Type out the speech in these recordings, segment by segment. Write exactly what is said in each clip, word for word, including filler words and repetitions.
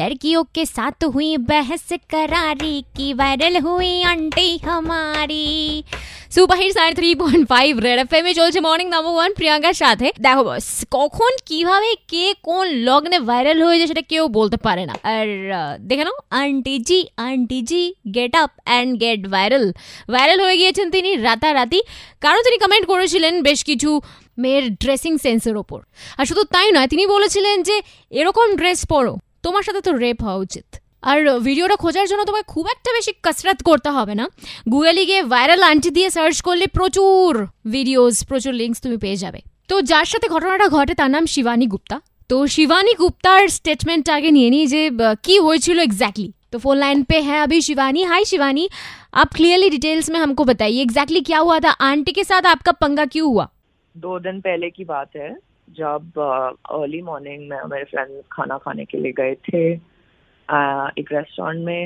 लड़कियों के साथ हुई बहस करारी की वायरल हुई आंटी हमारी। সুপারহিট সাড়ে three point five red F M এ চলছে মর্নিং নাম্বার ওয়ান প্রিয়াঙ্কার সাথে। দেখো বস, কখন কিভাবে কে কোন লগ্নে ভাইরাল হয়েছে সেটা কেউ বলতে পারে না। আর দেখে নাও, aunty ji aunty ji get up and get viral. Viral হয়ে গিয়েছেন তিনি রাতারাতি, কারণ তিনি কমেন্ট করেছিলেন বেশ কিছু মেয়ের ড্রেসিং সেন্সের ওপর। আর শুধু তাই নয়, তিনি বলেছিলেন যে এরকম ড্রেস পরো, তোমার সাথে তো রেপ হওয়া উচিত। আর ভিডিওটা খোঁজার জন্য তোমায় খুব একটা বেশি কসরত করতে হবে না, গুগলে গিয়ে ভাইরাল আন্টি দিয়ে সার্চ করলে প্রচুর ভিডিওস, প্রচুর লিঙ্কস তুমি পেয়ে যাবে। তো যার সাথে ঘটনাটা ঘটে তার নাম শিবানী গুপ্তা। তো শিবানী গুপ্তার স্টেটমেন্টটা আগে নিয়ে নিই যে কি হয়েছিল এক্স্যাক্টলি। तो फोन लाइन पे है अभी शिवानी। हाय शिवानी, आप क्लियरली डिटेल्स में हमको बताइए एग्जैक्टली क्या हुआ था, आंटी के साथ आपका पंगा क्यों हुआ। दो दिन पहले की बात है, जब अर्ली मॉर्निंग में मेरे फ्रेंड्स खाना खाने के लिए गए थे एक रेस्टोरेंट में।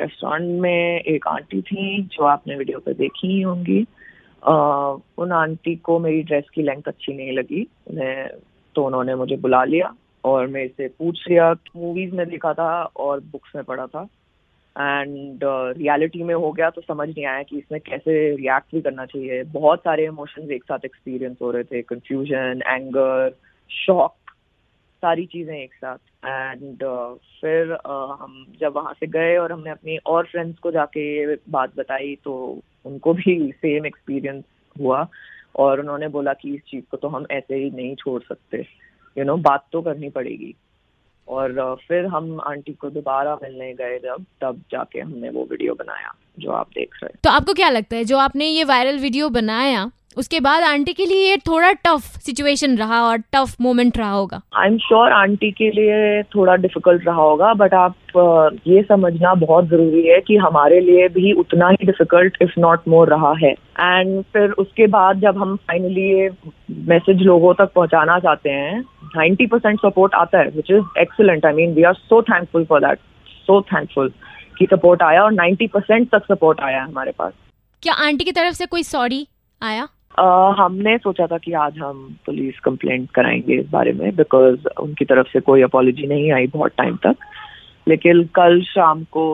रेस्टोरेंट में एक आंटी थी जो आपने वीडियो पर देखी ही होंगी। उन आंटी को मेरी ड्रेस की लेंथ अच्छी नहीं लगी, तो उन्होंने मुझे बुला लिया और मेरे से पूछ लिया। मूवीज में देखा था और बुक्स में पढ़ा था, एंड रियलिटी में हो गया तो समझ नहीं आया कि इसमें कैसे रिएक्ट भी करना चाहिए। बहुत सारे इमोशंस एक साथ एक्सपीरियंस हो रहे थे, कंफ्यूजन, एंगर, शॉक, सारी चीज़ें एक साथ। एंड uh, फिर uh, हम जब वहाँ से गए और हमने अपनी और फ्रेंड्स को जाके ये बात बताई तो उनको भी सेम एक्सपीरियंस हुआ और उन्होंने बोला कि इस चीज़ को तो हम ऐसे ही नहीं छोड़ सकते, यू नो, बात तो करनी पड़ेगी। और फिर हम आंटी को दोबारा मिलने गए, जब तब जाके हमने वो वीडियो बनाया जो आप देख रहे हैं। तो आपको क्या लगता है, जो आपने ये वायरल वीडियो बनाया उसके बाद आंटी के लिए थोड़ा टफ सिचुएशन रहा और टफ मोमेंट रहा होगा? आई एम श्योर आंटी के लिए थोड़ा डिफिकल्ट रहा होगा, बट आप ये समझना बहुत जरूरी है कि हमारे लिए भी उतना ही डिफिकल्ट इफ नॉट मोर रहा है। एंड फिर उसके बाद जब हम फाइनली ये मैसेज लोगों तक पहुंचाना चाहते हैं, ninety percent सपोर्ट आता है, which is excellent. I mean we are so thankful for that, so thankful कि सपोर्ट आया और ninety percent तक सपोर्ट आया हमारे पास। क्या आंटी की तरफ से कोई सॉरी आया? Uh, हमने सोचा था कि आज हम पुलिस कंप्लेंट कराएंगे इस बारे में, बिकॉज उनकी तरफ से कोई अपॉलॉजी नहीं आई बहुत टाइम तक। लेकिन कल शाम को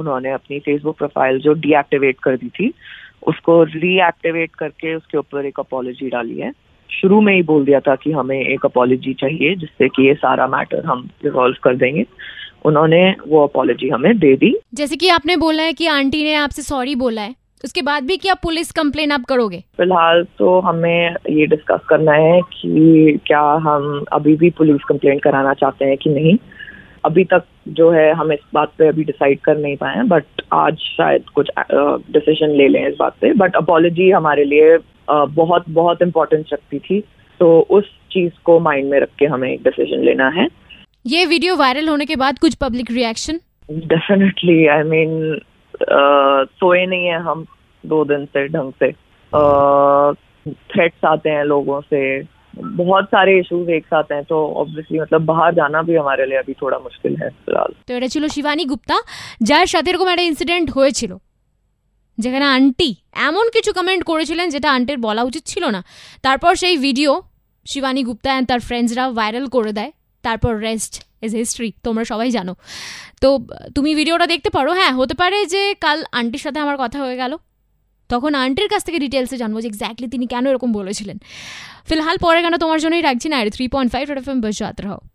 उन्होंने अपनी फेसबुक प्रोफाइल जो डीएक्टिवेट कर दी थी उसको रीएक्टिवेट करके उसके ऊपर एक अपॉलॉजी डाली है। शुरू में ही बोल दिया था कि हमें एक अपॉलॉजी चाहिए जिससे कि ये सारा मैटर हम रिजॉल्व कर देंगे। उन्होंने वो अपॉलॉजी हमें दे दी। जैसे कि आपने बोला है कि आंटी ने आपसे सॉरी बोला है, उसके बाद भी क्या पुलिस कंप्लेन आप करोगे? फिलहाल तो हमें ये डिस्कस करना है कि क्या हम अभी भी पुलिस कंप्लेन कराना चाहते हैं कि नहीं। अभी तक जो है हम इस बात पे अभी डिसाइड कर नहीं पाए, बट आज शायद कुछ डिसीजन ले लें इस बात पे। बट अपॉलॉजी हमारे लिए बहुत बहुत इम्पोर्टेंट रखती थी, तो उस चीज को माइंड में रख के हमें एक डिसीजन लेना है। ये वीडियो वायरल होने के बाद कुछ public reaction? Definitely, I mean सोए नहीं है हम दो दिन से ढंग से। थ्रेट्स आते हैं लोगों से, बहुत सारे इश्यूज एक साथ हैं, तो ऑब्वियसली मतलब बाहर जाना भी हमारे लिए अभी थोड़ा मुश्किल है फिलहाल। तो এটা ছিল শিবানী গুপ্তা, যার সাথে এরকম একটা ইনসিডেন্ট হয়েছিল যেখানে আন্টি এমন কিছু কমেন্ট করেছিলেন যেটা আন্টির বলা উচিত ছিল না। তারপর সেই ভিডিও শিবানী গুপ্তা অ্যান্ড তার ফ্রেন্ডসরা ভাইরাল করে দেয়, তারপর রেস্ট ইজ হিস্ট্রি, তোমরা সবাই জানো। তো তুমি ভিডিওটা দেখতে পারো। হ্যাঁ, হতে পারে যে কাল আন্টির সাথে আমার কথা হয়ে গেল, তখন আন্টির কাছ থেকে ডিটেলসে জানবো যে এক্স্যাক্টলি তিনি কেন এরকম বলেছিলেন। ফিলহাল পরের গানটা তোমার জন্যই রাখছি না, আর three point five red F M বাজাতে থাকো।